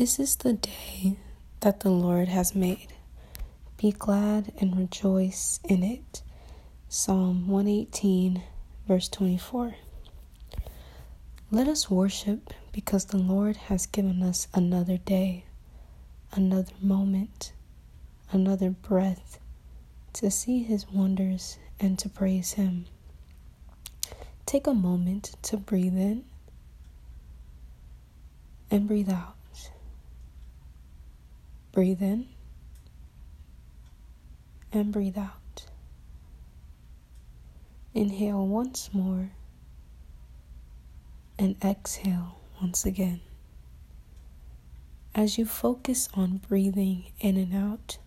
This is the day that the Lord has made. Be glad and rejoice in it. Psalm 118, verse 24. Let us worship because the Lord has given us another day, another moment, another breath to see his wonders and to praise him. Take a moment to breathe in and breathe out. Breathe in and breathe out. Inhale once more and exhale once again. As you focus on breathing in and out,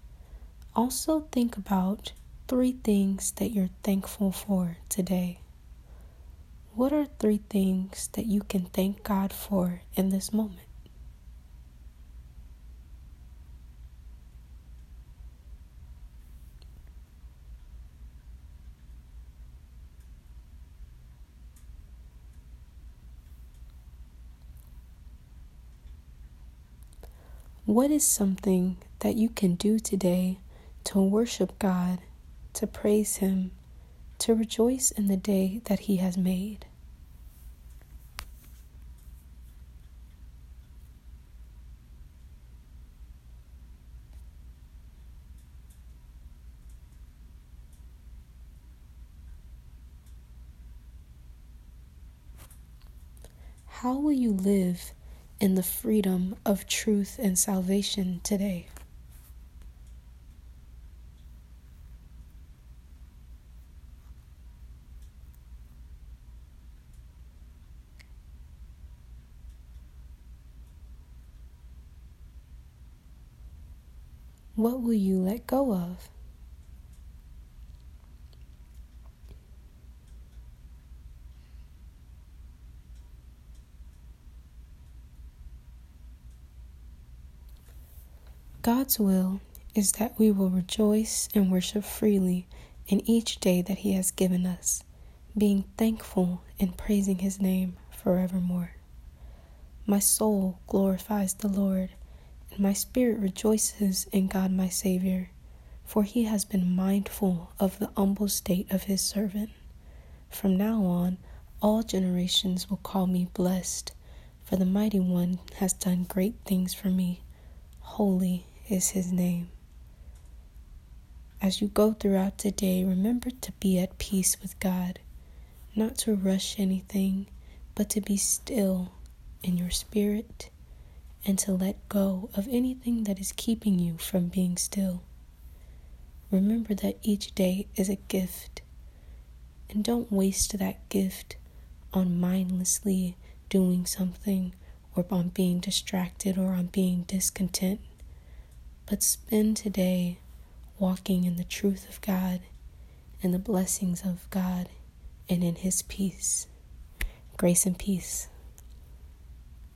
also think about 3 things that you're thankful for today. What are 3 things that you can thank God for in this moment? What is something that you can do today to worship God, to praise him, to rejoice in the day that he has made? How will you live in the freedom of truth and salvation today? What will you let go of? God's will is that we will rejoice and worship freely in each day that he has given us, being thankful and praising his name forevermore. My soul glorifies the Lord, and my spirit rejoices in God my Savior, for he has been mindful of the humble state of his servant. From now on, all generations will call me blessed, for the Mighty One has done great things for me. Holy is his name. As you go throughout the day, remember to be at peace with God, not to rush anything, but to be still in your spirit and to let go of anything that is keeping you from being still. Remember that each day is a gift, and don't waste that gift on mindlessly doing something or on being distracted or on being discontent, but spend today walking in the truth of God and the blessings of God and in his peace. Grace and peace.